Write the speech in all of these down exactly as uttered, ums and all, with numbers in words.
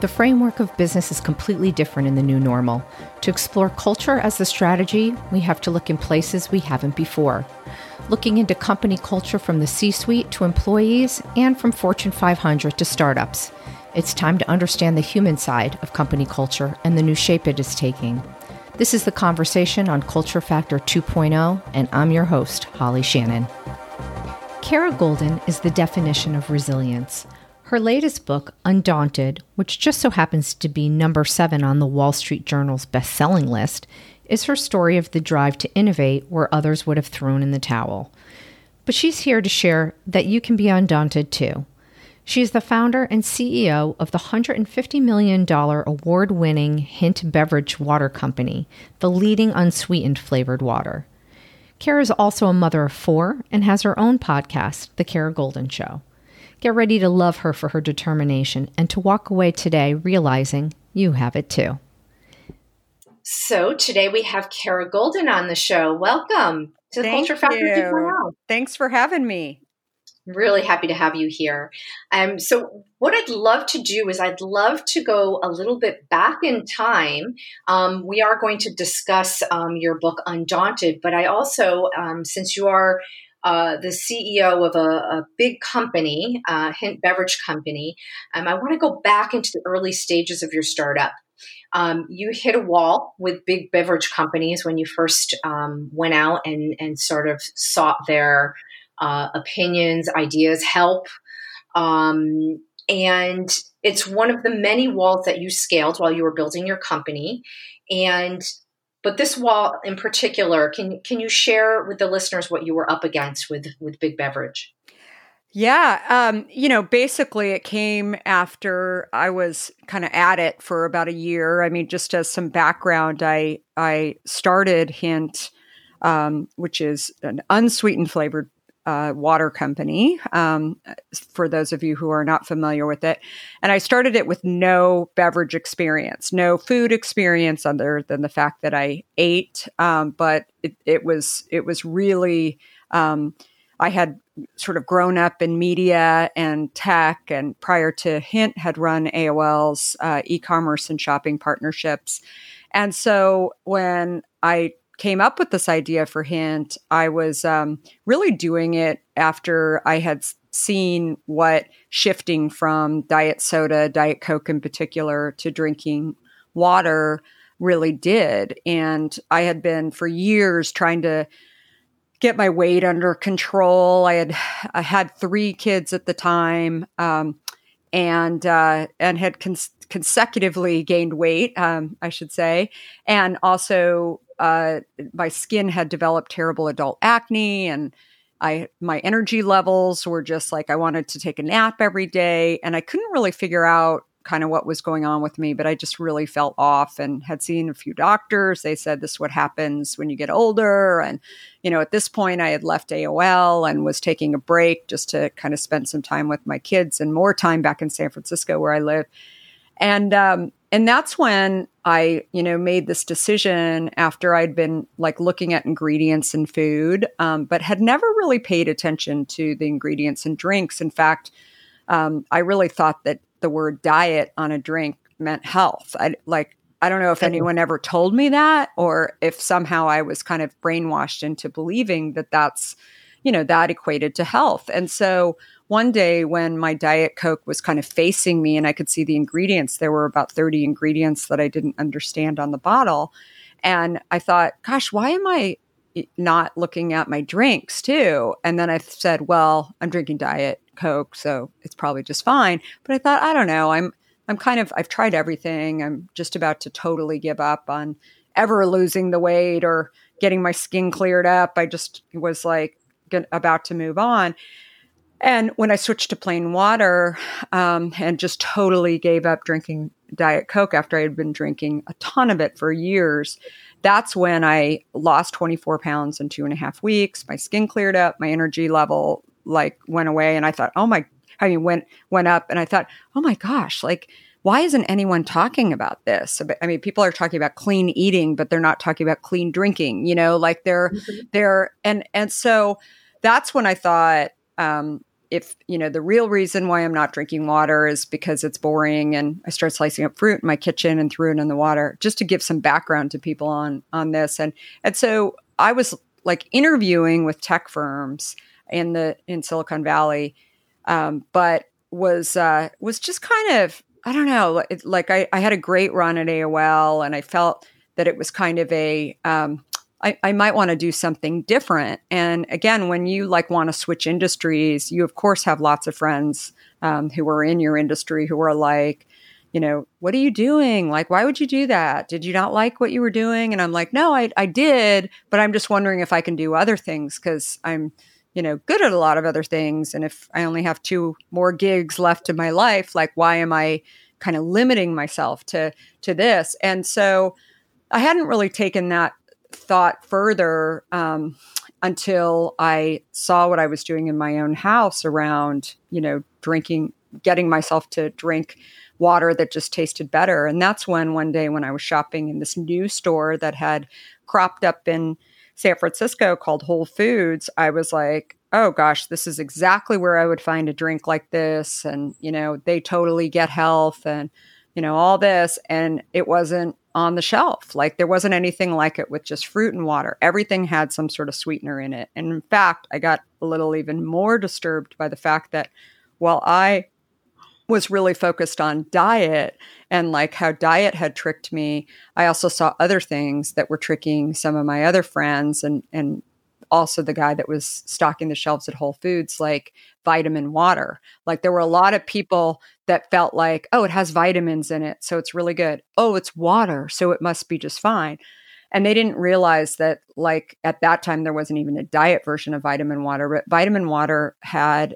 The framework of business is completely different in the new normal. To explore culture as the strategy, we have to look in places we haven't before. Looking into company culture from the C-suite to employees and from Fortune five hundred to startups. It's time to understand the human side of company culture and the new shape it is taking. This is the conversation on Culture Factor two point oh, and I'm your host, Holly Shannon. Kara Golden is the definition of resilience. Her latest book, Undaunted, which just so happens to be number seven on the Wall Street Journal's best-selling list, is her story of the drive to innovate where others would have thrown in the towel. But she's here to share that you can be undaunted too. She is the founder and C E O of the one hundred fifty million dollars award-winning Hint Beverage water company, the leading unsweetened flavored water. Kara is also a mother of four and has her own podcast, The Kara Golden Show. Get ready to love her for her determination and to walk away today realizing you have it too. So today we have Kara Golden on the show. Welcome to the Culture Factor two point oh. Thanks for having me. Really happy to have you here. Um, so what I'd love to do is I'd love to go a little bit back in time. Um, we are going to discuss um, your book, Undaunted, but I also, um, since you are Uh, the C E O of a, a big company, uh, Hint Beverage Company. Um, I want to go back into the early stages of your startup. Um, you hit a wall with big beverage companies when you first um, went out and, and sort of sought their uh, opinions, ideas, help. Um, and it's one of the many walls that you scaled while you were building your company. And But this wall in particular, can can you share with the listeners what you were up against with, with Big Beverage? Yeah. Um, you know, basically it came after I was kind of at it for about a year. I mean, just as some background, I I started Hint, um, which is an unsweetened flavored uh, water company, um, for those of you who are not familiar with it. And I started it with no beverage experience, no food experience other than the fact that I ate. Um, but it, it was, it was really, um, I had sort of grown up in media and tech, and prior to Hint had run A O L's, uh, e-commerce and shopping partnerships. And so when I came up with this idea for Hint, I was um, really doing it after I had seen what shifting from diet soda, Diet Coke in particular, to drinking water really did. And I had been for years trying to get my weight under control. I had I had three kids at the time, um, and uh, and had cons- consecutively gained weight, um, I should say, and also. Uh, my skin had developed terrible adult acne, and I my energy levels were just like I wanted to take a nap every day, and I couldn't really figure out kind of what was going on with me, but I just really felt off and had seen a few doctors. They said this is what happens when you get older, and you know at this point I had left A O L and was taking a break just to kind of spend some time with my kids and more time back in San Francisco where I live, and um, and that's when I, you know, made this decision after I'd been like looking at ingredients in food, um, but had never really paid attention to the ingredients in drinks. In fact, um, I really thought that the word diet on a drink meant health. I like, I don't know if anyone ever told me that, or if somehow I was kind of brainwashed into believing that that's, you know, that equated to health. And so one day when my Diet Coke was kind of facing me and I could see the ingredients, there were about thirty ingredients that I didn't understand on the bottle. And I thought, gosh, why am I not looking at my drinks too? And then I said, well, I'm drinking Diet Coke, so it's probably just fine. But I thought, I don't know, I'm I'm kind of, I've tried everything. I'm just about to totally give up on ever losing the weight or getting my skin cleared up. I just was like g- about to move on. And when I switched to plain water um, and just totally gave up drinking Diet Coke after I had been drinking a ton of it for years, that's when I lost twenty-four pounds in two and a half weeks. My skin cleared up, my energy level like went away. And I thought, oh my, I mean, went, went up and I thought, oh my gosh, like, why isn't anyone talking about this? I mean, people are talking about clean eating, but they're not talking about clean drinking, you know, like they're, mm-hmm. they're, and, and so that's when I thought, um, if, you know, the real reason why I'm not drinking water is because it's boring and I start slicing up fruit in my kitchen and threw it in the water, just to give some background to people on, on this. And, and so I was like interviewing with tech firms in the, in Silicon Valley. Um, but was, uh, was just kind of, I don't know, it, like I, I had a great run at A O L and I felt that it was kind of a, um, I, I might want to do something different. And again, when you like want to switch industries, you of course have lots of friends um, who are in your industry who are like, you know, what are you doing? Like, why would you do that? Did you not like what you were doing? And I'm like, no, I, I did, but I'm just wondering if I can do other things because I'm, you know, good at a lot of other things. And if I only have two more gigs left in my life, like, why am I kind of limiting myself to to this? And so I hadn't really taken that thought further um, until I saw what I was doing in my own house around, you know, drinking, getting myself to drink water that just tasted better. And that's when one day when I was shopping in this new store that had cropped up in San Francisco called Whole Foods, I was like, oh gosh, this is exactly where I would find a drink like this. And, you know, they totally get health and, you know, all this. And it wasn't on the shelf. Like, there wasn't anything like it with just fruit and water. Everything had some sort of sweetener in it. And in fact, I got a little even more disturbed by the fact that while I was really focused on diet and like how diet had tricked me, I also saw other things that were tricking some of my other friends and and also the guy that was stocking the shelves at Whole Foods, like vitamin water. Like, there were a lot of people that felt like, oh, it has vitamins in it, so it's really good. Oh, it's water, so it must be just fine. And they didn't realize that, like, at that time, there wasn't even a diet version of vitamin water, but vitamin water had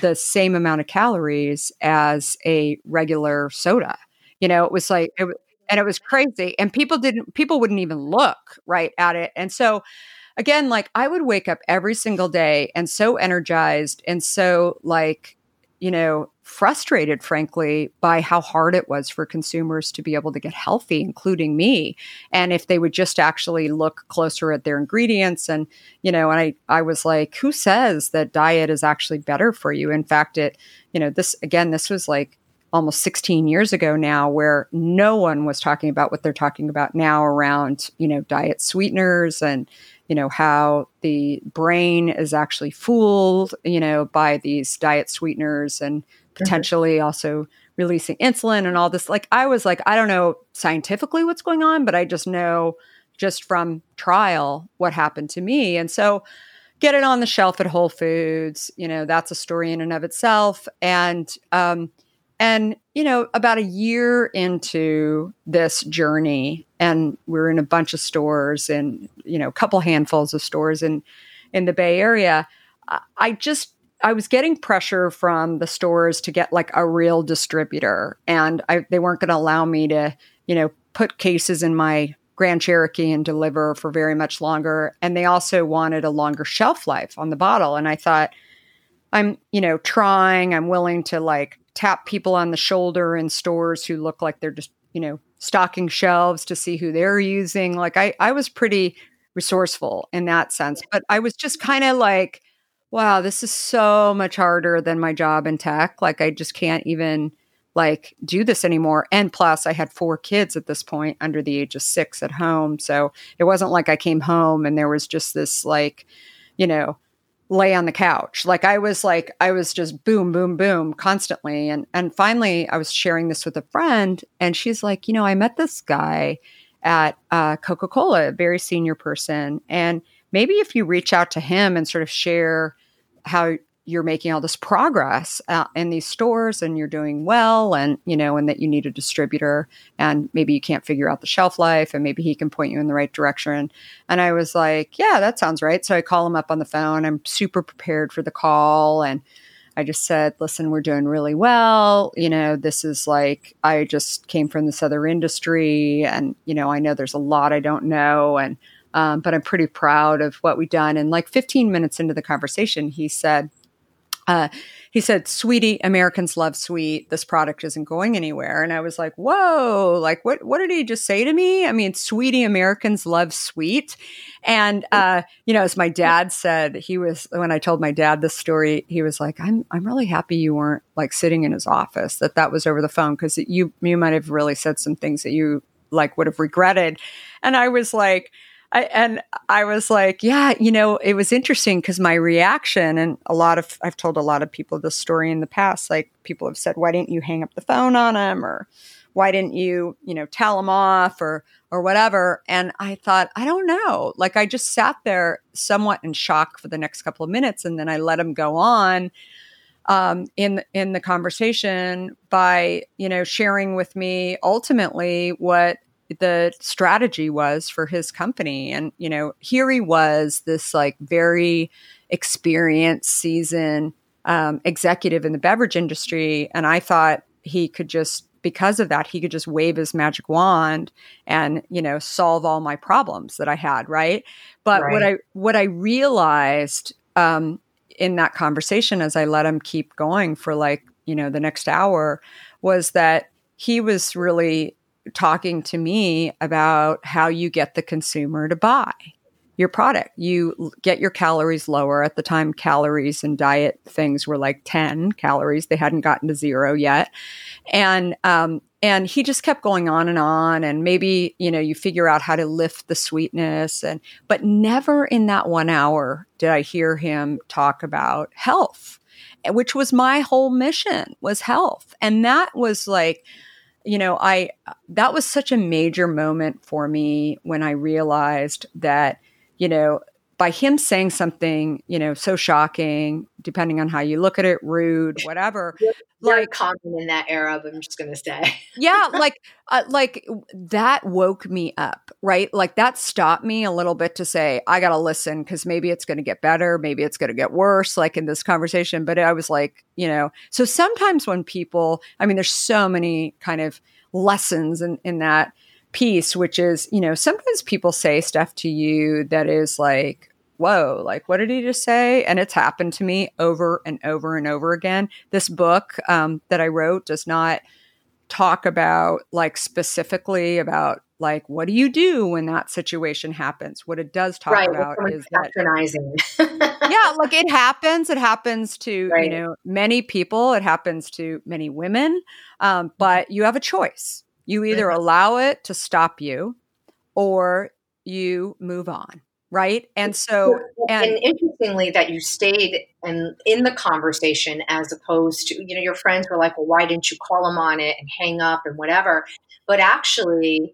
the same amount of calories as a regular soda. You know, it was like, it, and it was crazy. And people didn't, people wouldn't even look right at it. And so, again, like, I would wake up every single day and so energized and so, like, you know, frustrated, frankly, by how hard it was for consumers to be able to get healthy, including me. And if they would just actually look closer at their ingredients and, you know, and I, I was like, who says that diet is actually better for you? In fact, it, you know, this, again, this was like almost sixteen years ago now, where no one was talking about what they're talking about now around, you know, diet sweeteners and, you know, how the brain is actually fooled, you know, by these diet sweeteners and potentially also releasing insulin and all this. Like, I was like, I don't know scientifically what's going on, but I just know just from trial what happened to me. And so get it on the shelf at Whole Foods, you know, that's a story in and of itself. And, um, and, you know, about a year into this journey, and we're in a bunch of stores and, you know, a couple handfuls of stores in, in the Bay Area, I just, I was getting pressure from the stores to get like a real distributor, and I, they weren't going to allow me to, you know, put cases in my Grand Cherokee and deliver for very much longer. And they also wanted a longer shelf life on the bottle. And I thought, I'm, you know, trying, I'm willing to like tap people on the shoulder in stores who look like they're just, you know, stocking shelves to see who they're using. Like I, I was pretty resourceful in that sense, but I was just kind of like, wow, this is so much harder than my job in tech. Like, I just can't even like do this anymore. And plus, I had four kids at this point under the age of six at home. So it wasn't like I came home and there was just this like, you know, lay on the couch. Like I was like, I was just boom, boom, boom constantly. And, and finally, I was sharing this with a friend, and she's like, you know, I met this guy at uh, Coca-Cola, a very senior person. And maybe if you reach out to him and sort of share how you're making all this progress uh, in these stores and you're doing well and, you know, and that you need a distributor and maybe you can't figure out the shelf life and maybe he can point you in the right direction. And I was like, yeah, that sounds right. So I call him up on the phone. I'm super prepared for the call. And I just said, listen, we're doing really well. You know, this is like, I just came from this other industry and, you know, I know there's a lot I don't know. And Um, but I'm pretty proud of what we've done. And like fifteen minutes into the conversation, he said, Uh, he said, "Sweetie, Americans love sweet. This product isn't going anywhere." And I was like, whoa, like what, what did he just say to me? I mean, sweetie, Americans love sweet. And, uh, you know, as my dad said, he was, when I told my dad this story, he was like, I'm, I'm really happy you weren't like sitting in his office, that that was over the phone. 'Cause you, you might've really said some things that you like would have regretted. And I was like, I, and I was like, yeah, you know, it was interesting because my reaction, and a lot of, I've told a lot of people this story in the past, like people have said, why didn't you hang up the phone on him? Or why didn't you, you know, tell him off or, or whatever? And I thought, I don't know. Like I just sat there somewhat in shock for the next couple of minutes. And then I let him go on um, in, in the conversation by, you know, sharing with me ultimately what the strategy was for his company. And, you know, here he was, this like very experienced, seasoned um, executive in the beverage industry. And I thought he could just, because of that, he could just wave his magic wand and, you know, solve all my problems that I had. Right. But right. what I, what I realized um, in that conversation, as I let him keep going for like, you know, the next hour, was that he was really talking to me about how you get the consumer to buy your product. You get your calories lower. At the time, calories and diet things were like ten calories. They hadn't gotten to zero yet. And, um, and he just kept going on and on. And maybe, you know, you figure out how to lift the sweetness, and, but never in that one hour did I hear him talk about health, which was my whole mission, was health. And that was like, you know, I, that was such a major moment for me when I realized that, you know, by him saying something, you know, so shocking, depending on how you look at it, rude, whatever. You're like common in that era, but I'm just going to say. yeah. Like, uh, like that woke me up, right? Like that stopped me a little bit to say, I got to listen, because maybe it's going to get better. Maybe it's going to get worse, like in this conversation. But I was like, you know, so sometimes when people, I mean, there's so many kind of lessons in, in that piece, which is, you know, sometimes people say stuff to you that is like, whoa, like, what did he just say? And it's happened to me over and over and over again. This book um, that I wrote does not talk about like specifically about like, what do you do when that situation happens? What it does talk right, about is patronizing. That, yeah, like it happens. It happens to, right. you know, many people. It happens to many women, um, but you have a choice. You either right. allow it to stop you or you move on. Right. And so, and, and interestingly that you stayed and in the conversation, as opposed to, you know, your friends were like, well, why didn't you call them on it and hang up and whatever? But actually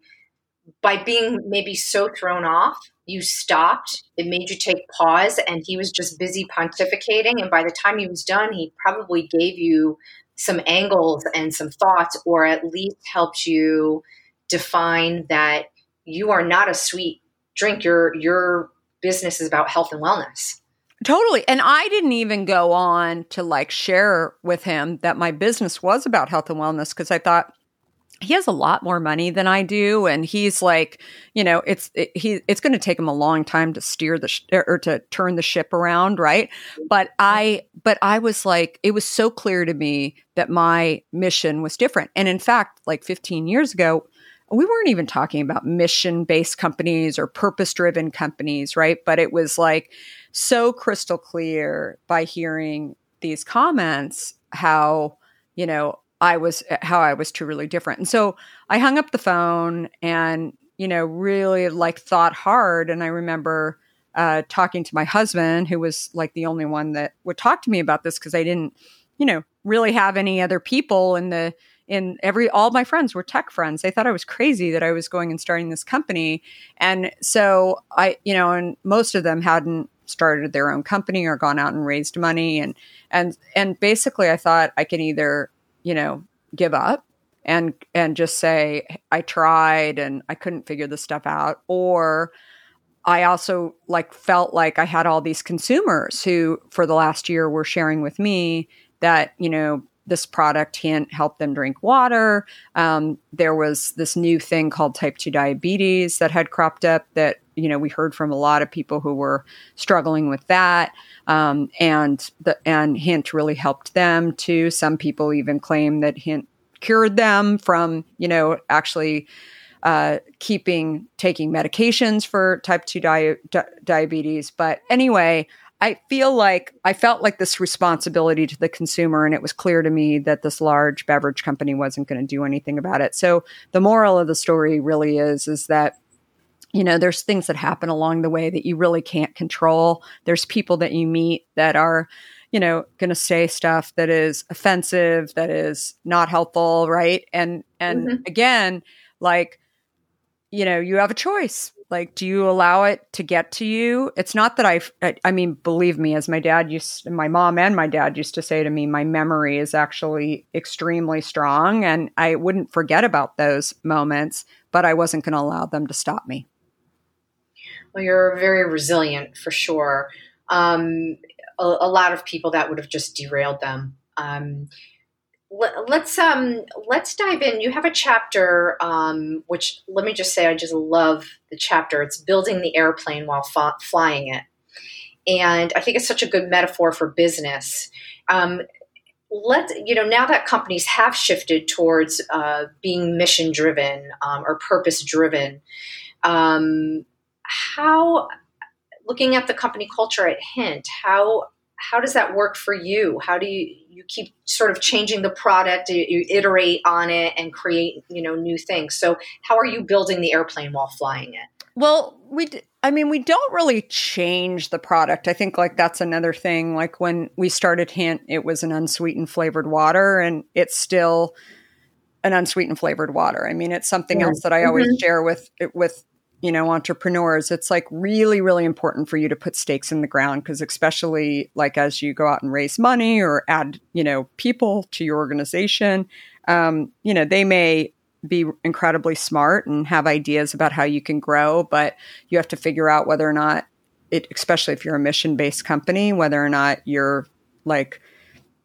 by being maybe so thrown off, you stopped, it made you take pause, and he was just busy pontificating. And by the time he was done, he probably gave you some angles and some thoughts, or at least helped you define that you are not a sweet drink. Your, your business is about health and wellness. Totally. And I didn't even go on to like share with him that my business was about health and wellness, because I thought he has a lot more money than I do. And he's like, you know, it's, it, he, it's going to take him a long time to steer the, sh- or to turn the ship around. Right. But I, but I was like, it was so clear to me that my mission was different. And in fact, like fifteen years ago, we weren't even talking about mission-based companies or purpose-driven companies, right? But it was like so crystal clear by hearing these comments how, you know, I was, how I was truly different. And so I hung up the phone and, you know, really like thought hard. And I remember uh, talking to my husband, who was like the only one that would talk to me about this, because I didn't, you know, really have any other people in the, And every, all my friends were tech friends. They thought I was crazy that I was going and starting this company. And so I, you know, and most of them hadn't started their own company or gone out and raised money. And, and, and basically I thought I can either, you know, give up and, and just say, I tried and I couldn't figure this stuff out. Or I also like felt like I had all these consumers who for the last year were sharing with me that, you know, this product can't help them drink water. Um, there was this new thing called type two diabetes that had cropped up that, you know, we heard from a lot of people who were struggling with that. Um, and the, and Hint really helped them too. Some people even claim that Hint cured them from, you know, actually uh, keeping, taking medications for type two diabetes. But anyway, I feel like I felt like this responsibility to the consumer, and it was clear to me that this large beverage company wasn't going to do anything about it. So the moral of the story really is, is that, you know, there's things that happen along the way that you really can't control. There's people that you meet that are, you know, going to say stuff that is offensive, that is not helpful. Right. And, and mm-hmm. again, like, you know, you have a choice. Like, do you allow it to get to you? It's not that I've, I, I mean, believe me, as my dad used, my mom and my dad used to say to me, my memory is actually extremely strong, and I wouldn't forget about those moments, but I wasn't going to allow them to stop me. Well, you're very resilient for sure. Um, a, a lot of people that would have just derailed them. Um, Let's um let's dive in. You have a chapter, um, which let me just say, I just love the chapter. It's building the airplane while fa- flying it, and I think it's such a good metaphor for business. Um, let you know now that companies have shifted towards uh, being mission driven um, or purpose driven. Um, how, looking at the company culture at Hint, how how does that work for you? How do you? You keep sort of changing the product, you iterate on it and create, you know, new things. So how are you building the airplane while flying it? Well, we, d- I mean, we don't really change the product. I think like that's another thing. Like when we started Hint, it was an unsweetened flavored water, and it's still an unsweetened flavored water. I mean, it's something yeah. else that I always mm-hmm. share with, with, you know, entrepreneurs. It's like really, really important for you to put stakes in the ground, because especially like as you go out and raise money or add, you know, people to your organization, um, you know, they may be incredibly smart and have ideas about how you can grow, but you have to figure out whether or not it, especially if you're a mission-based company, whether or not you're like,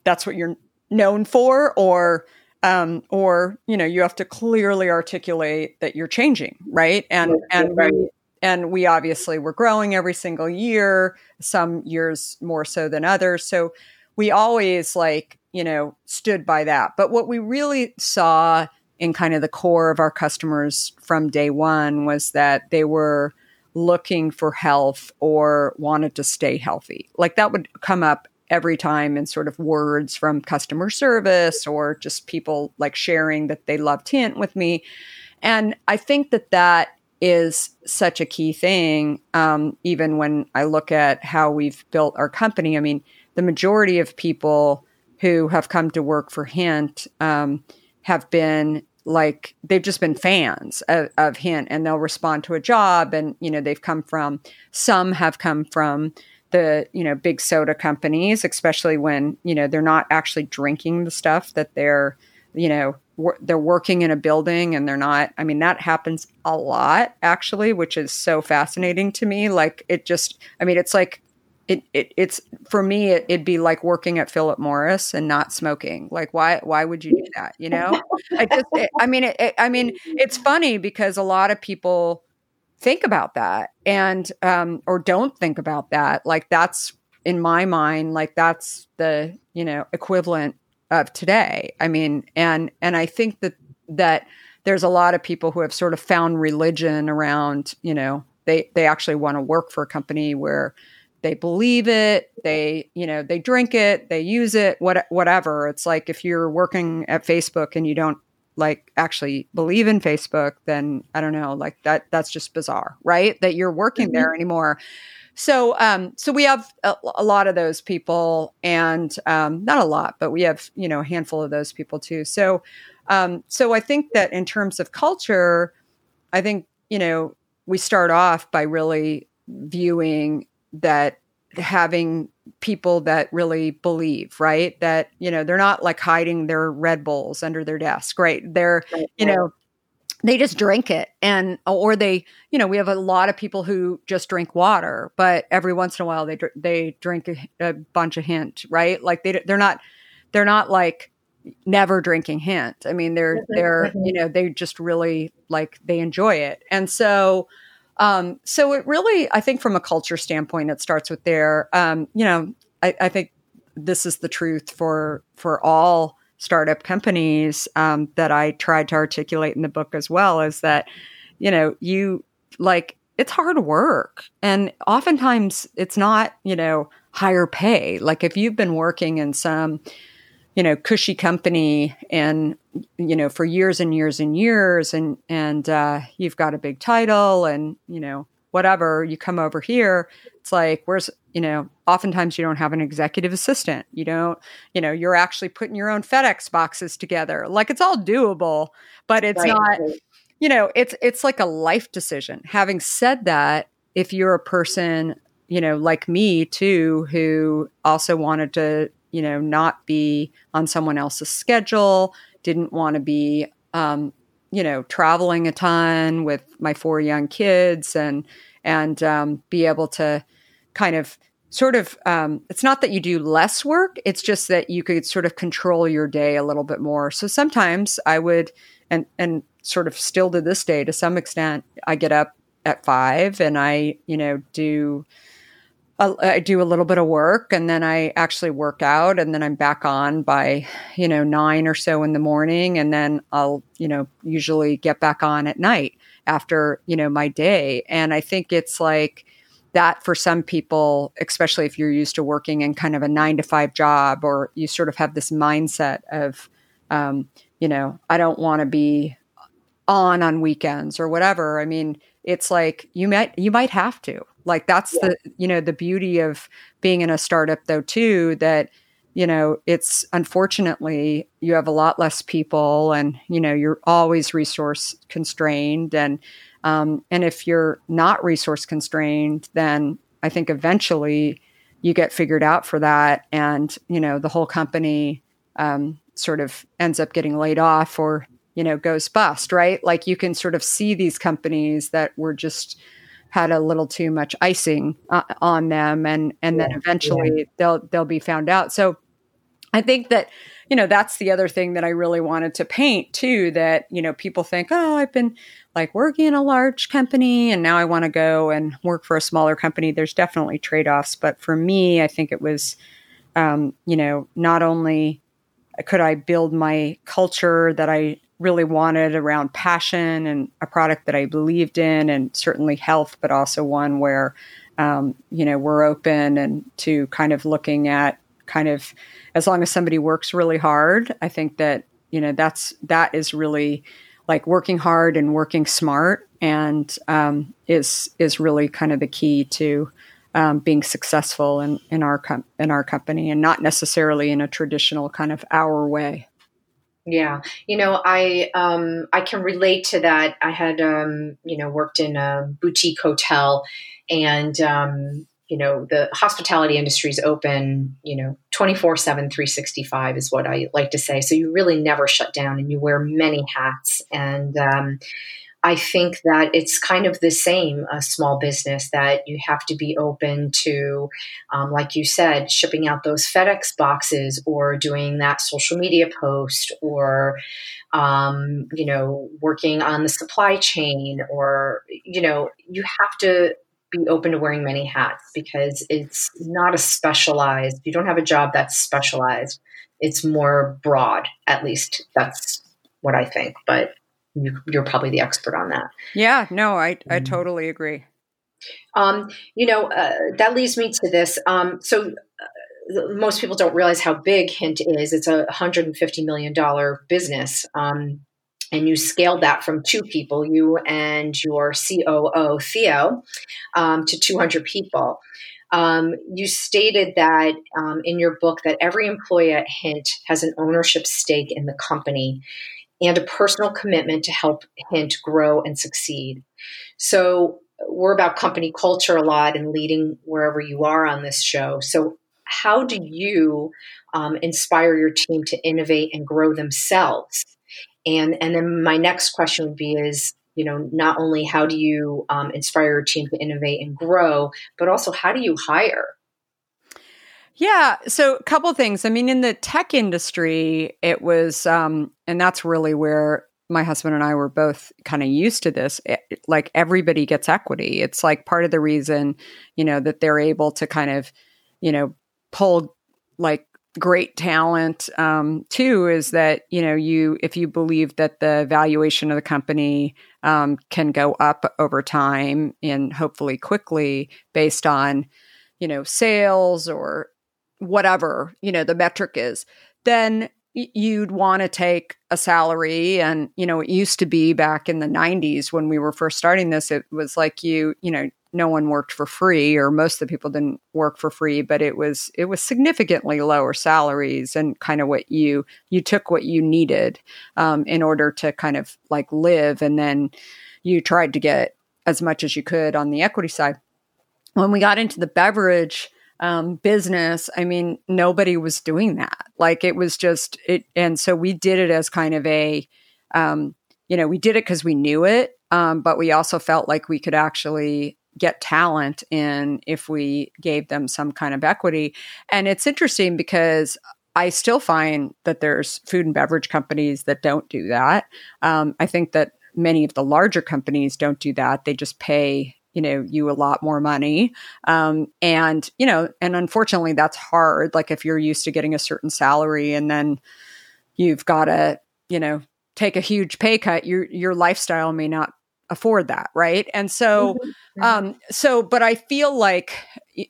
that's what you're known for, or Um, or, you know, you have to clearly articulate that you're changing, right? And and right. we and we obviously were growing every single year, some years more so than others. So we always like, you know, stood by that. But what we really saw in kind of the core of our customers from day one was that they were looking for health or wanted to stay healthy. Like that would come up every time in sort of words from customer service or just people like sharing that they loved Hint with me. And I think that that is such a key thing. Um, even when I look at how we've built our company, I mean, the majority of people who have come to work for Hint um, have been like, they've just been fans of, of Hint, and they'll respond to a job. And, you know, they've come from, some have come from the, you know, big soda companies, especially when, you know, they're not actually drinking the stuff that they're, you know, wor- they're working in a building and they're not, I mean, that happens a lot actually, which is so fascinating to me. Like it just, I mean, it's like, it, it it's for me, it, it'd be like working at Philip Morris and not smoking. Like, why, why would you do that? You know, I just, it, I mean, it, it, I mean, it's funny because a lot of people think about that and, um, or don't think about that. Like that's in my mind, like that's the, you know, equivalent of today. I mean, and, and I think that, that there's a lot of people who have sort of found religion around, you know, they, they actually want to work for a company where they believe it, they, you know, they drink it, they use it, what, whatever. It's like, if you're working at Facebook and you don't like actually believe in Facebook, then I don't know, like that, that's just bizarre, right? That you're working mm-hmm. there anymore. So, um, so we have a, a lot of those people, and, um, not a lot, but we have, you know, a handful of those people too. So, um, so I think that in terms of culture, I think, you know, we start off by really viewing that having people that really believe, right? That, you know, they're not like hiding their Red Bulls under their desk, right? They're, you know, they just drink it. And, or they, you know, we have a lot of people who just drink water, but every once in a while they, they drink a, a bunch of Hint, right? Like they, they're not, they're not like, never drinking Hint. I mean, they're, mm-hmm. they're, mm-hmm. you know, they just really like, they enjoy it. And so, um, so it really, I think from a culture standpoint, it starts with there, um, you know, I, I think this is the truth for, for all startup companies, um, that I tried to articulate in the book as well, is that, you know, you like, it's hard work. And oftentimes it's not, you know, higher pay. Like if you've been working in some, you know, cushy company and, you know, for years and years and years and, and, uh, you've got a big title and, you know, whatever, you come over here, it's like, where's, you know, oftentimes you don't have an executive assistant. You don't, you know, you're actually putting your own FedEx boxes together. Like it's all doable, but it's right. not, you know, it's, it's like a life decision. Having said that, if you're a person, you know, like me too, who also wanted to, you know, not be on someone else's schedule, didn't want to be, um, you know, traveling a ton with my four young kids and, and, um, be able to kind of sort of, um, it's not that you do less work. It's just that you could sort of control your day a little bit more. So sometimes I would, and, and sort of still to this day, to some extent, I get up at five and I, you know, do, I do a little bit of work and then I actually work out and then I'm back on by, you know, nine or so in the morning. And then I'll, you know, usually get back on at night after, you know, my day. And I think it's like that for some people, especially if you're used to working in kind of a nine to five job, or you sort of have this mindset of, um, you know, I don't want to be on on weekends or whatever. I mean, it's like you might, you might have to. Like that's yeah. the, you know, the beauty of being in a startup though, too, that, you know, it's unfortunately you have a lot less people and, you know, you're always resource constrained. And, um, and if you're not resource constrained, then I think eventually you get figured out for that. And, you know, the whole company, um, sort of ends up getting laid off or, you know, goes bust, right? Like you can sort of see these companies that were just, had a little too much icing uh, on them. And, and yeah, then eventually yeah. they'll, they'll be found out. So I think that, you know, that's the other thing that I really wanted to paint too, that, you know, people think, oh, I've been like working in a large company and now I want to go and work for a smaller company. There's definitely trade-offs, but for me, I think it was, um, you know, not only could I build my culture that I really wanted around passion and a product that I believed in and certainly health, but also one where, um, you know, we're open and to kind of looking at kind of, as long as somebody works really hard, I think that, you know, that's, that is really like working hard and working smart and, um, is, is really kind of the key to, um, being successful in, in our, com- in our company and not necessarily in a traditional kind of our way. Yeah. You know, I, um, I can relate to that. I had, um, you know, worked in a boutique hotel and, um, you know, the hospitality industry is open, you know, twenty-four seven, three sixty-five is what I like to say. So you really never shut down and you wear many hats. And, um, I think that it's kind of the same, a small business that you have to be open to, um, like you said, shipping out those FedEx boxes or doing that social media post or, um, you know, working on the supply chain or, you know, you have to be open to wearing many hats because it's not a specialized, you don't have a job that's specialized. It's more broad, at least that's what I think, but you're probably the expert on that. Yeah, no, I, I totally agree. Um, you know, uh, that leads me to this. Um, so uh, most people don't realize how big Hint is. It's a one hundred fifty million dollars business. Um, and you scaled that from two people, you and your C O O, Theo, um, to two hundred people. Um, you stated that um, in your book that every employee at Hint has an ownership stake in the company and a personal commitment to help Hint grow and succeed. So we're about company culture a lot and leading wherever you are on this show. So how do you um, inspire your team to innovate and grow themselves? And and then my next question would be is, you know, not only how do you um, inspire your team to innovate and grow, but also how do you hire? Yeah. So a couple of things. I mean, in the tech industry, it was, um, and that's really where my husband and I were both kind of used to this. It, like everybody gets equity. It's like part of the reason, you know, that they're able to kind of, you know, pull like great talent um, too, is that, you know, you, if you believe that the valuation of the company um, can go up over time and hopefully quickly based on, you know, sales or whatever, you know, the metric is, then you'd want to take a salary. And, you know, it used to be back in the nineties when we were first starting this, it was like you, you know, no one worked for free, or most of the people didn't work for free, but it was, it was significantly lower salaries and kind of what you, you took what you needed um, in order to kind of like live. And then you tried to get as much as you could on the equity side. When we got into the beverage Um, business, I mean, nobody was doing that. Like it was just it, and so we did it as kind of a, um, you know, we did it because we knew it, um, but we also felt like we could actually get talent in if we gave them some kind of equity. And it's interesting because I still find that there's food and beverage companies that don't do that. Um, I think that many of the larger companies don't do that. They just pay, you know, you a lot more money. Um, and, you know, and unfortunately that's hard. Like if you're used to getting a certain salary and then you've got to, you know, take a huge pay cut, your, your lifestyle may not afford that. Right. And so, mm-hmm. um, so, but I feel like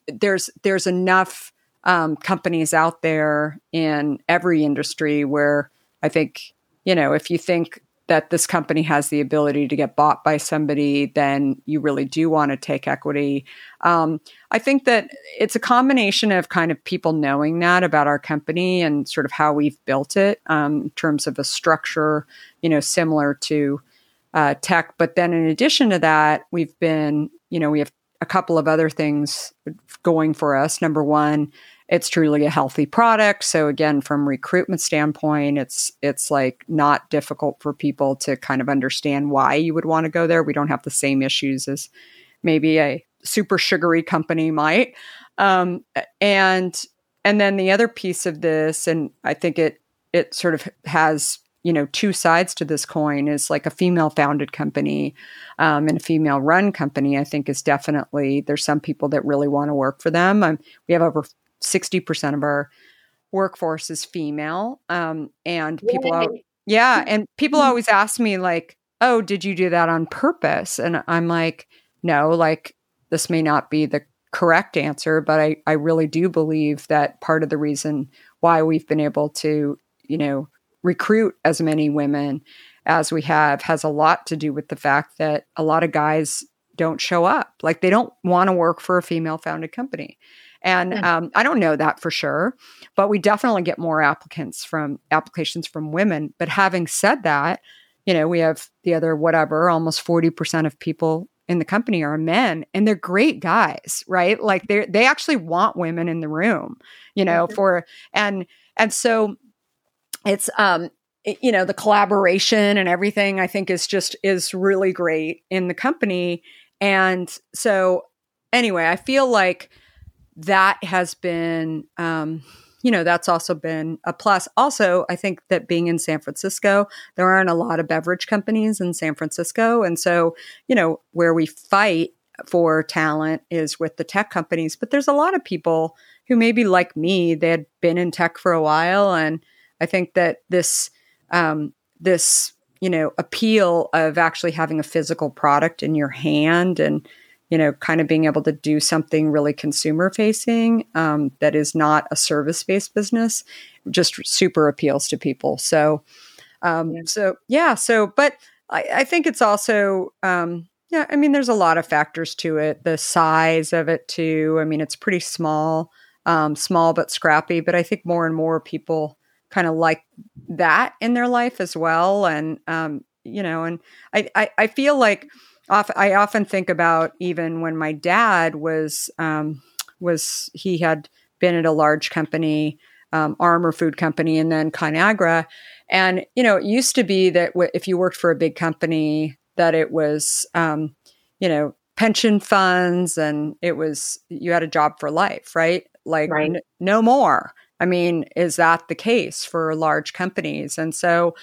there's, there's enough um, companies out there in every industry where I think, you know, if you think that this company has the ability to get bought by somebody, then you really do want to take equity. Um, I think that it's a combination of kind of people knowing that about our company and sort of how we've built it um, in terms of a structure, you know, similar to uh, tech. But then in addition to that, we've been, you know, we have a couple of other things going for us. Number one, it's truly a healthy product. So again, from recruitment standpoint, it's it's like not difficult for people to kind of understand why you would want to go there. We don't have the same issues as maybe a super sugary company might. Um, and and then the other piece of this, and I think it it sort of has, you know, two sides to this coin, is like a female founded company um, and a female run company, I think is definitely, there's some people that really want to work for them. Um, we have over sixty percent of our workforce is female. Um, and people, yeah. Al- yeah. And people always ask me like, oh, did you do that on purpose? And I'm like, no, like this may not be the correct answer, but I, I really do believe that part of the reason why we've been able to, you know, recruit as many women as we have has a lot to do with the fact that a lot of guys don't show up. Like they don't want to work for a female founded company. And um, I don't know that for sure, but we definitely get more applicants from applications from women. But having said that, you know, we have the other whatever, almost forty percent of people in the company are men, and they're great guys, right? Like they they actually want women in the room, you know, mm-hmm. for and and so it's um it, you know, the collaboration and everything I think is just is really great in the company. And so anyway, I feel like that has been, um, you know, that's also been a plus. Also, I think that being in San Francisco, there aren't a lot of beverage companies in San Francisco. And so, you know, where we fight for talent is with the tech companies. But there's a lot of people who maybe like me, they had been in tech for a while. And I think that this, um, this, you know, appeal of actually having a physical product in your hand and, you know, kind of being able to do something really consumer facing um, that is not a service based business, just super appeals to people. So, um, yeah. so yeah, so, but I, I think it's also, um, yeah, I mean, there's a lot of factors to it, the size of it too. I mean, it's pretty small, um, small, but scrappy, but I think more and more people kind of like that in their life as well. And, um, you know, and I, I, I feel like, I often think about even when my dad was, um, was he had been at a large company, um, Armor Food Company, and then ConAgra. And, you know, it used to be that w- if you worked for a big company, that it was, um, you know, pension funds and it was, you had a job for life, right? like right. n- no more. I mean, is that the case for large companies? And so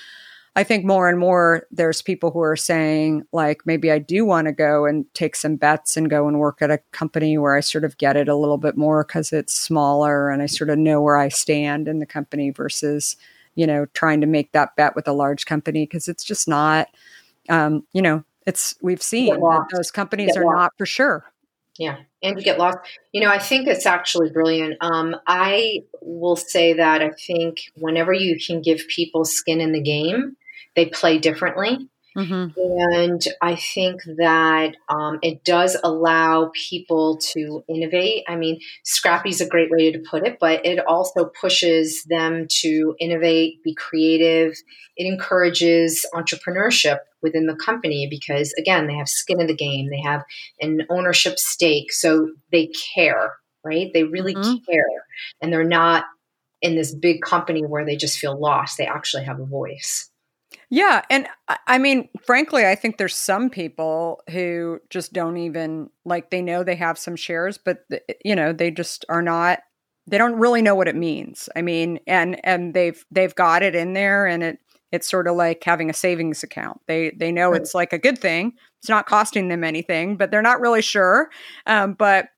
I think more and more there's people who are saying, like, maybe I do want to go and take some bets and go and work at a company where I sort of get it a little bit more because it's smaller and I sort of know where I stand in the company versus, you know, trying to make that bet with a large company because it's just not, um, you know, it's we've seen that those companies are not for sure. Yeah. And you get lost. You know, I think it's actually brilliant. Um, I will say that I think whenever you can give people skin in the game, they play differently. Mm-hmm. And I think that um, it does allow people to innovate. I mean, scrappy is a great way to put it, but it also pushes them to innovate, be creative. It encourages entrepreneurship within the company because, again, they have skin in the game. They have an ownership stake, so they care, right? They really mm-hmm. care, and they're not in this big company where they just feel lost. They actually have a voice. Yeah. And I mean, frankly, I think there's some people who just don't even like, they know they have some shares, but you know, they just are not, they don't really know what it means. I mean, and, and they've, they've got it in there and it, it's sort of like having a savings account. They, they know right. it's like a good thing. It's not costing them anything, but they're not really sure. Um, but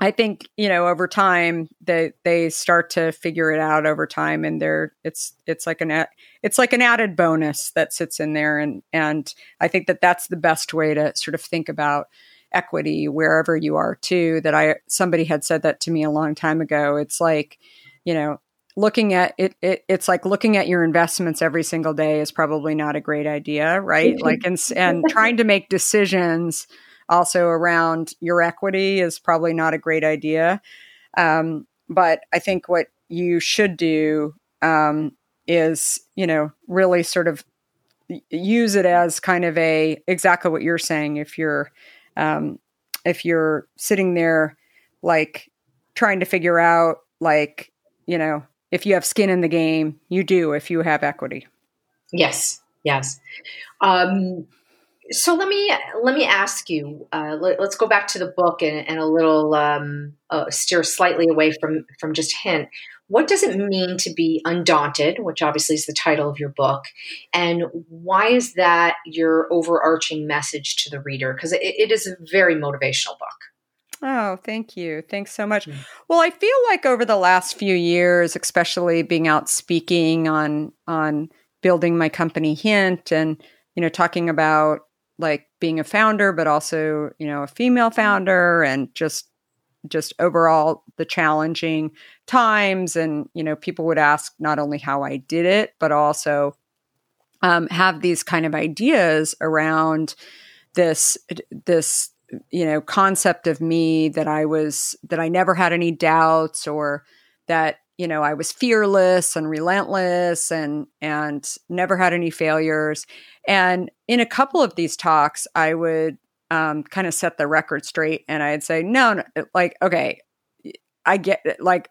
I think, you know, over time they, they start to figure it out over time and they're, it's, it's like an, it's like an added bonus that sits in there. And, and I think that that's the best way to sort of think about equity wherever you are too, that I, somebody had said that to me a long time ago. It's like, you know, looking at it, it, it's like looking at your investments every single day is probably not a great idea, right? Like, and, and trying to make decisions also around your equity is probably not a great idea. Um, but I think what you should do um, is, you know, really sort of use it as kind of a, exactly what you're saying. If you're, um, if you're sitting there, like trying to figure out, like, you know, if you have skin in the game, you do, if you have equity. Yes. Yes. Um, So let me let me ask you. Uh, let, let's go back to the book and, and a little um, uh, steer slightly away from from just hint. What does it mean to be undaunted, which obviously is the title of your book, and why is that your overarching message to the reader? Because it, it is a very motivational book. Oh, thank you. Thanks so much. Mm-hmm. Well, I feel like over the last few years, especially being out speaking on on building my company Hint, and you know, talking about like being a founder, but also, you know, a female founder and just, just overall the challenging times. And, you know, people would ask not only how I did it, but also um, have these kind of ideas around this, this, you know, concept of me that I was, that I never had any doubts or that, you know, I was fearless and relentless and, and never had any failures. And in a couple of these talks, I would um, kind of set the record straight and I'd say, no, no, like, okay, I get it. Like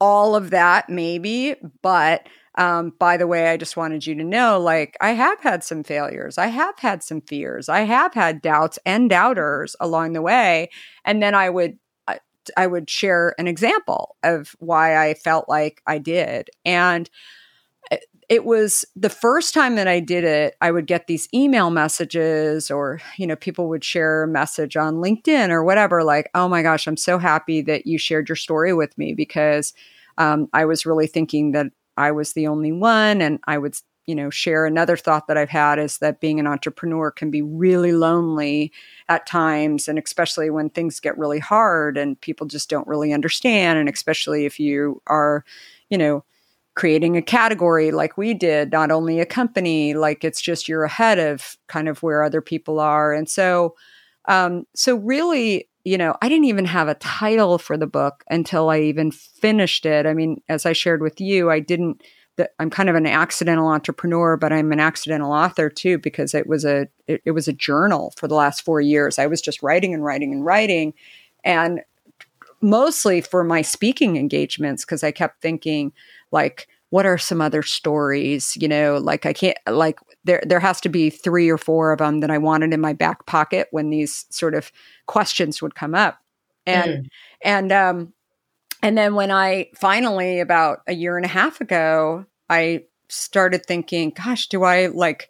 all of that maybe, but um, by the way, I just wanted you to know, like, I have had some failures. I have had some fears. I have had doubts and doubters along the way. And then I would I would share an example of why I felt like I did. And it was the first time that I did it, I would get these email messages or, you know, people would share a message on LinkedIn or whatever, like, oh my gosh, I'm so happy that you shared your story with me because um, I was really thinking that I was the only one. And I would, you know, share another thought that I've had is that being an entrepreneur can be really lonely at times. And especially when things get really hard and people just don't really understand. And especially if you are, you know, creating a category like we did, not only a company, like it's just you're ahead of kind of where other people are. And so, um, so really, you know, I didn't even have a title for the book until I even finished it. I mean, as I shared with you, I didn't I'm kind of an accidental entrepreneur, but I'm an accidental author too, because it was a, it, it was a journal for the last four years. I was just writing and writing and writing and mostly for my speaking engagements. Cause I kept thinking like, what are some other stories, you know, like I can't, like there, there has to be three or four of them that I wanted in my back pocket when these sort of questions would come up and, mm. and, um, And then when I finally, about a year and a half ago, I started thinking, gosh, do I like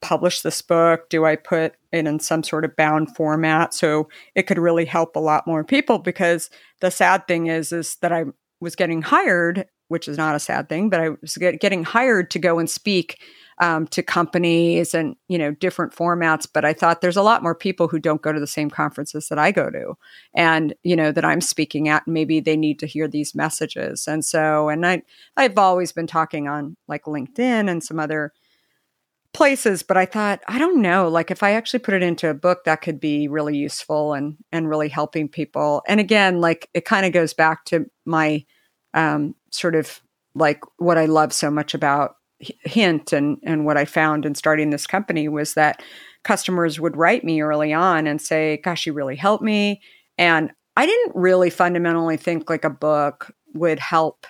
publish this book? Do I put it in some sort of bound format so it could really help a lot more people? Because the sad thing is, is that I was getting hired, which is not a sad thing, but I was get, getting hired to go and speak um, to companies and, you know, different formats. But I thought there's a lot more people who don't go to the same conferences that I go to and, you know, that I'm speaking at, and maybe they need to hear these messages. And so, and I, I've always been talking on like LinkedIn and some other places, but I thought, I don't know, like if I actually put it into a book, that could be really useful and, and really helping people. And again, like it kind of goes back to my, um, sort of like what I love so much about Hint and, and what I found in starting this company was that customers would write me early on and say, gosh, you really helped me. And I didn't really fundamentally think like a book would help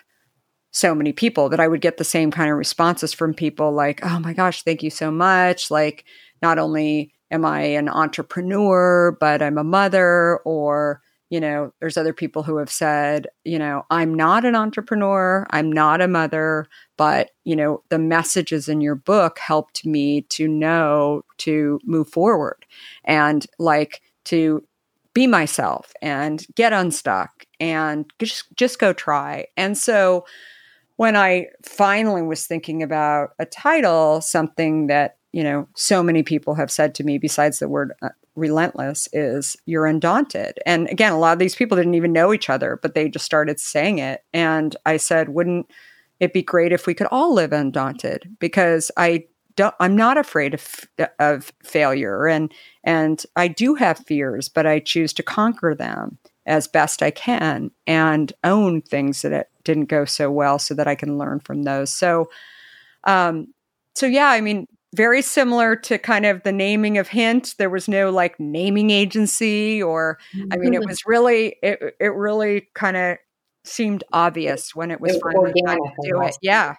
so many people, that I would get the same kind of responses from people like, oh my gosh, thank you so much. Like, not only am I an entrepreneur, but I'm a mother, or you know, there's other people who have said, you know, I'm not an entrepreneur, I'm not a mother, but, you know, the messages in your book helped me to know to move forward and like to be myself and get unstuck and just, just go try. And so when I finally was thinking about a title, something that, you know, so many people have said to me besides the word uh, relentless is you're undaunted. And again, a lot of these people didn't even know each other, but they just started saying it. And I said, wouldn't it be great if we could all live undaunted? Because I don't, I'm not afraid of, of failure. And, and I do have fears, but I choose to conquer them as best I can and own things that it didn't go so well so that I can learn from those. So, um, so yeah, I mean, very similar to kind of the naming of Hint. There was no like naming agency or, I mean, it was really, it it really kind of seemed obvious when it was it finally time to do it. Yeah.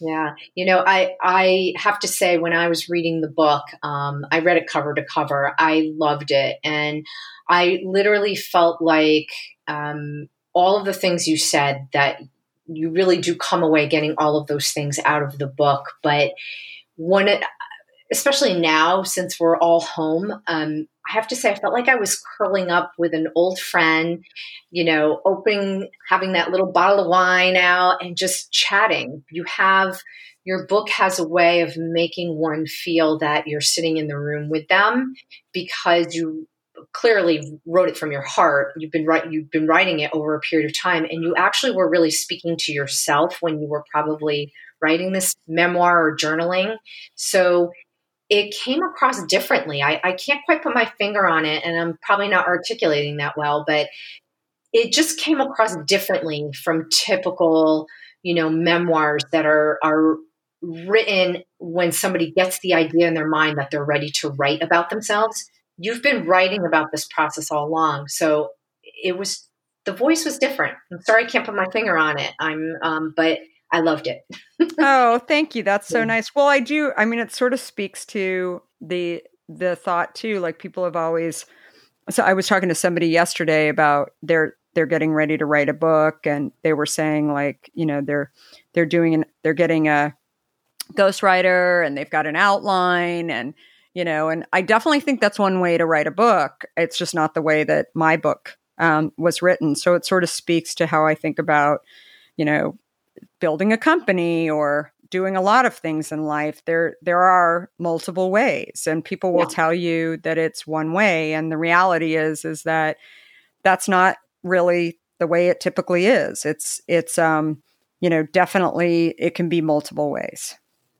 Yeah. You know, I, I have to say when I was reading the book, um, I read it cover to cover. I loved it. And I literally felt like um, all of the things you said, that you really do come away getting all of those things out of the book. But one, especially now, since we're all home, um, I have to say, I felt like I was curling up with an old friend, you know, opening, having that little bottle of wine out and just chatting. You have, your book has a way of making one feel that you're sitting in the room with them, because you clearly wrote it from your heart. You've been right. You've been writing it over a period of time, and you actually were really speaking to yourself when you were probably writing this memoir or journaling. So it came across differently. I, I can't quite put my finger on it, and I'm probably not articulating that well, but it just came across differently from typical, you know, memoirs that are, are written when somebody gets the idea in their mind that they're ready to write about themselves. You've been writing about this process all along. So it was, the voice was different. I'm sorry, I can't put my finger on it. I'm, um, but I loved it. Oh, thank you. That's so nice. Well, I do. I mean, it sort of speaks to the, the thought too, like people have always, so I was talking to somebody yesterday about their, they're getting ready to write a book, and they were saying like, you know, they're, they're doing an, they're getting a ghostwriter, and they've got an outline, and, you know, and I definitely think that's one way to write a book. It's just not the way that my book um, was written. So it sort of speaks to how I think about, you know, building a company or doing a lot of things in life. There, there are multiple ways, and people will yeah. tell you that it's one way. And the reality is, is that that's not really the way it typically is. It's, it's, um, you know, definitely it can be multiple ways.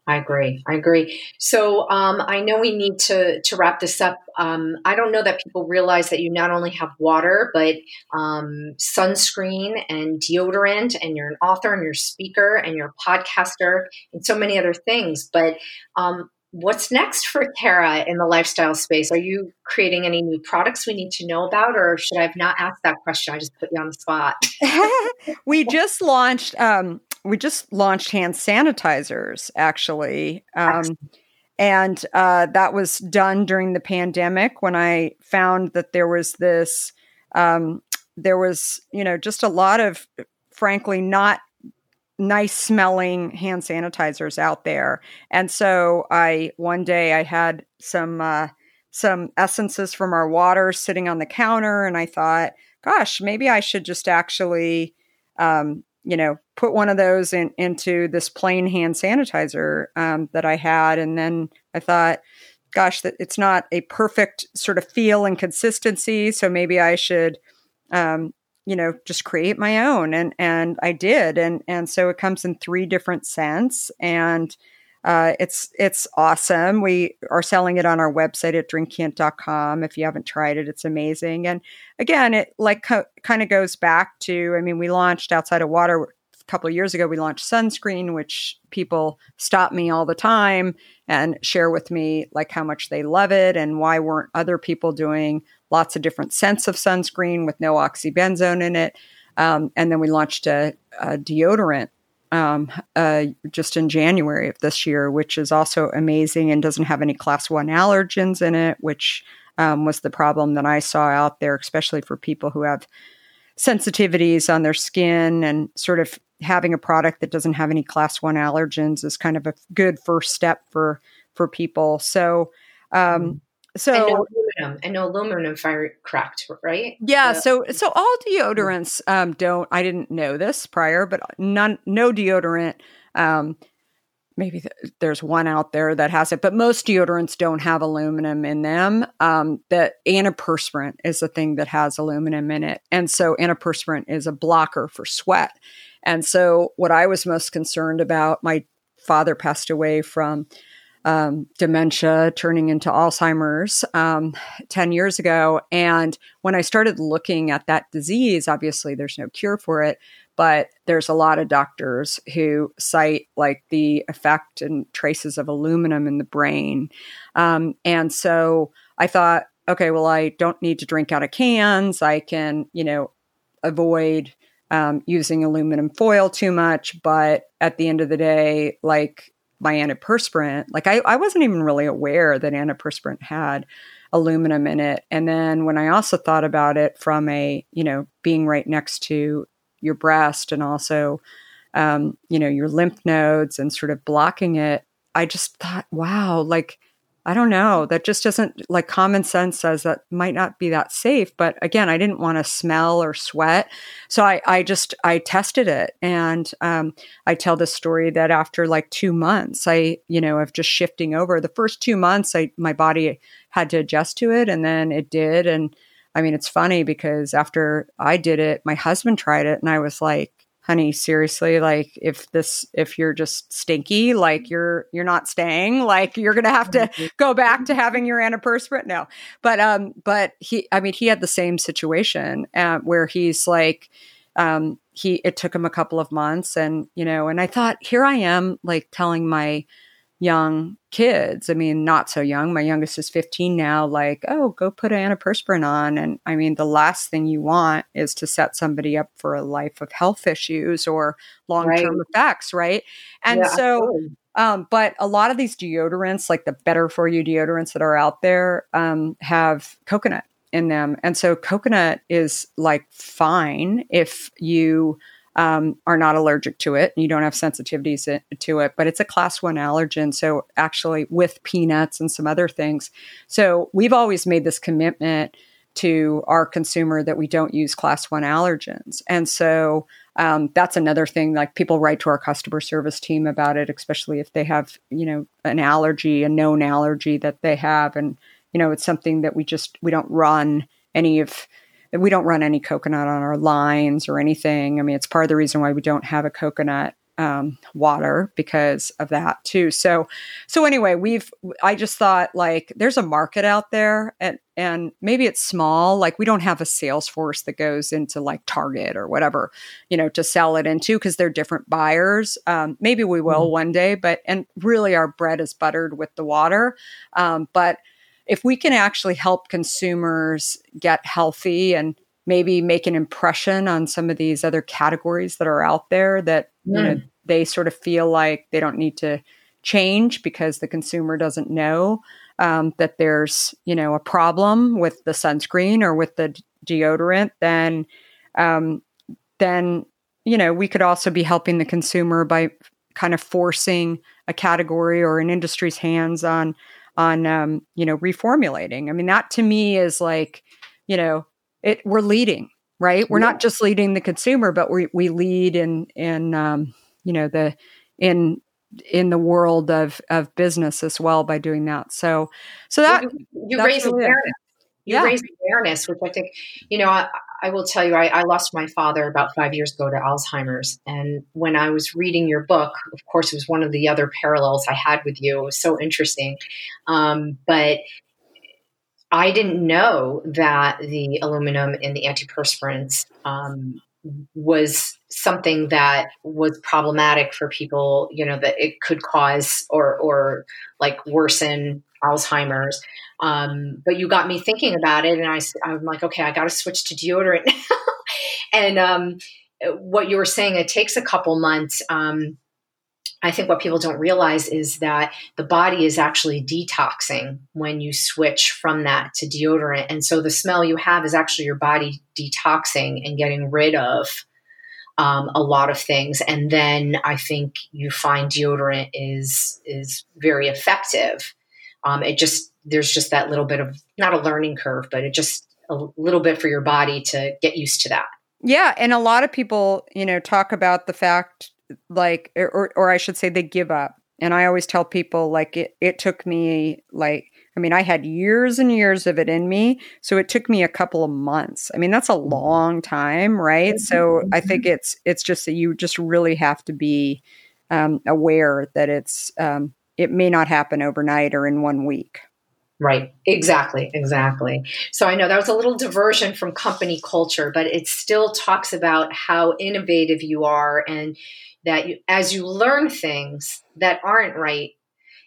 I agree. I agree. So um, I know we need to to wrap this up. Um, I don't know that people realize that you not only have water, but um, sunscreen and deodorant, and you're an author, and you're a speaker, and you're a podcaster, and so many other things. But um, what's next for Kara in the lifestyle space? Are you creating any new products we need to know about, or should I have not asked that question? I just put you on the spot. We just launched... Um, We just launched hand sanitizers, actually. Um, and uh, that was done during the pandemic when I found that there was this um, there was, you know, just a lot of, frankly, not nice smelling hand sanitizers out there. And so I, one day I had some, uh, some essences from our water sitting on the counter. And I thought, gosh, maybe I should just actually, um, you know, put one of those in, into this plain hand sanitizer um, that I had. And then I thought, gosh, that it's not a perfect sort of feel and consistency. So maybe I should, um, you know, just create my own. And, and I did. And, and so it comes in three different scents, and uh, it's, it's awesome. We are selling it on our website at drink hint dot com. If you haven't tried it, it's amazing. And again, it like co- kind of goes back to, I mean, we launched outside of water a couple of years ago, we launched sunscreen, which people stop me all the time and share with me like how much they love it and why weren't other people doing lots of different scents of sunscreen with no oxybenzone in it. Um, and then we launched a, a deodorant um, uh, just in January of this year, which is also amazing and doesn't have any class one allergens in it, which um, was the problem that I saw out there, especially for people who have sensitivities on their skin, and sort of having a product that doesn't have any class one allergens is kind of a good first step for, for people. So, um, So and no aluminum, and no aluminum, if I correct, right? Yeah. So, so all deodorants um, don't. I didn't know this prior, but none, no deodorant. Um, maybe th- there's one out there that has it, but most deodorants don't have aluminum in them. Um, the antiperspirant is the thing that has aluminum in it, and so antiperspirant is a blocker for sweat. And so, what I was most concerned about, my father passed away from Um, dementia turning into Alzheimer's um, ten years ago. And when I started looking at that disease, obviously there's no cure for it, but there's a lot of doctors who cite like the effect and traces of aluminum in the brain. Um, and so I thought, okay, well, I don't need to drink out of cans. I can, you know, avoid um, using aluminum foil too much. But at the end of the day, like, my antiperspirant, like I, I wasn't even really aware that antiperspirant had aluminum in it. And then when I also thought about it from a, you know, being right next to your breast and also, um, you know, your lymph nodes and sort of blocking it, I just thought, wow, like, I don't know, that just doesn't, like, common sense says that might not be that safe. But again, I didn't want to smell or sweat. So I, I just, I tested it. And um, I tell this story that after like two months, I, you know, of just shifting over the first two months, I, my body had to adjust to it. And then it did. And I mean, it's funny because after I did it, my husband tried it and I was like, honey, seriously, like if this, if you're just stinky, like you're, you're not staying, like you're going to have to go back to having your antiperspirant. No, but, um, but he, I mean, he had the same situation uh, where he's like, um, he, it took him a couple of months and, you know, and I thought, here I am like telling my young kids, I mean, not so young, my youngest is fifteen now, like, oh, go put an antiperspirant on. And I mean, the last thing you want is to set somebody up for a life of health issues or long-term right. effects, right? And yeah, so, um, but a lot of these deodorants, like the better for you deodorants that are out there, um, have coconut in them. And so coconut is like fine if you Um, are not allergic to it, and you don't have sensitivities it, to it, but it's a class one allergen. So actually with peanuts and some other things. So we've always made this commitment to our consumer that we don't use class one allergens. And so um, that's another thing, like people write to our customer service team about it, especially if they have, you know, an allergy, a known allergy that they have. And, you know, it's something that we just, we don't run any of We don't run any coconut on our lines or anything. I mean, it's part of the reason why we don't have a coconut um, water because of that too. So, so anyway, we've, I just thought like there's a market out there and, and maybe it's small. Like we don't have a sales force that goes into like Target or whatever, you know, to sell it into because they're different buyers. Um, maybe we will mm-hmm. one day, but, and really our bread is buttered with the water. Um, but if we can actually help consumers get healthy and maybe make an impression on some of these other categories that are out there that mm. you know, they sort of feel like they don't need to change because the consumer doesn't know um, that there's, you know, a problem with the sunscreen or with the deodorant, then um, then you know we could also be helping the consumer by kind of forcing a category or an industry's hands on on um, you know reformulating. I mean, that to me is like you know it we're leading, right? We're yeah. not just leading the consumer, but we we lead in in um, you know the in in the world of, of business as well by doing that. So, so that you, you raise really awareness, it. you yeah. raise awareness, which I think, you know, I, I will tell you, I, I lost my father about five years ago to Alzheimer's. And when I was reading your book, of course, it was one of the other parallels I had with you. It was so interesting. Um, but I didn't know that the aluminum in the antiperspirants, um, was something that was problematic for people, you know, that it could cause or, or like worsen Alzheimer's. Um, but you got me thinking about it and I, I'm like, okay, I got to switch to deodorant now. And um, what you were saying, it takes a couple months. Um, I think what people don't realize is that the body is actually detoxing when you switch from that to deodorant. And so the smell you have is actually your body detoxing and getting rid of um, a lot of things. And then I think you find deodorant is, is very effective. Um, it just, there's just that little bit of not a learning curve, but it just a little bit for your body to get used to that. Yeah. And a lot of people, you know, talk about the fact like, or, or I should say they give up. And I always tell people like it, it took me like, I mean, I had years and years of it in me. So it took me a couple of months. I mean, that's a long time, right? So I think it's, it's just that you just really have to be um, aware that it's, um, it may not happen overnight or in one week. Right. Exactly. Exactly. So I know that was a little diversion from company culture, but it still talks about how innovative you are and that you, as you learn things that aren't right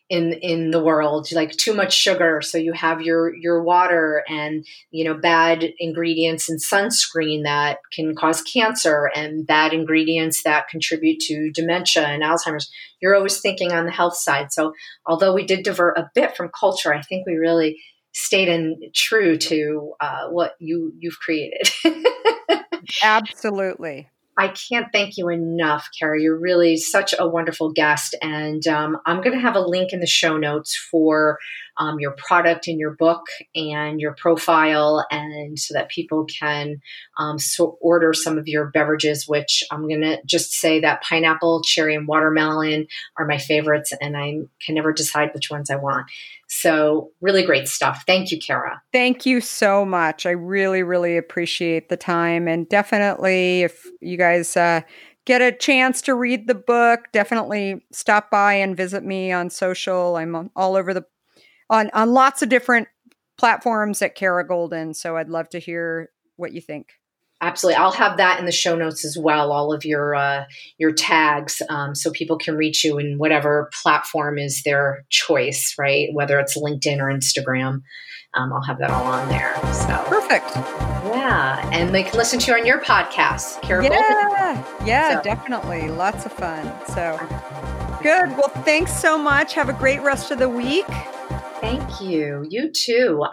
in in the world, like too much sugar, so you have your your water and you know bad ingredients in sunscreen that can cause cancer and bad ingredients that contribute to dementia and Alzheimer's. You're always thinking on the health side. So although we did divert a bit from culture, I think we really stayed in true to uh, what you you've created. Absolutely. I can't thank you enough, Kara. You're really such a wonderful guest. And um, I'm going to have a link in the show notes for um, your product and your book and your profile, and so that people can um, so order some of your beverages, which I'm going to just say that pineapple, cherry, and watermelon are my favorites, and I can never decide which ones I want. So really great stuff. Thank you, Kara. Thank you so much. I really, really appreciate the time. And definitely if you guys uh, get a chance to read the book, definitely stop by and visit me on social. I'm on, all over the, on, on lots of different platforms at Kara Golden. So I'd love to hear what you think. Absolutely. I'll have that in the show notes as well, all of your uh, your tags, um, so people can reach you in whatever platform is their choice, right? Whether it's LinkedIn or Instagram, um, I'll have that all on there. So perfect. Yeah. And they can listen to you on your podcast, Kara Golden. Yeah, yeah, so. Definitely. Lots of fun. So good. Well, thanks so much. Have a great rest of the week. Thank you. You too.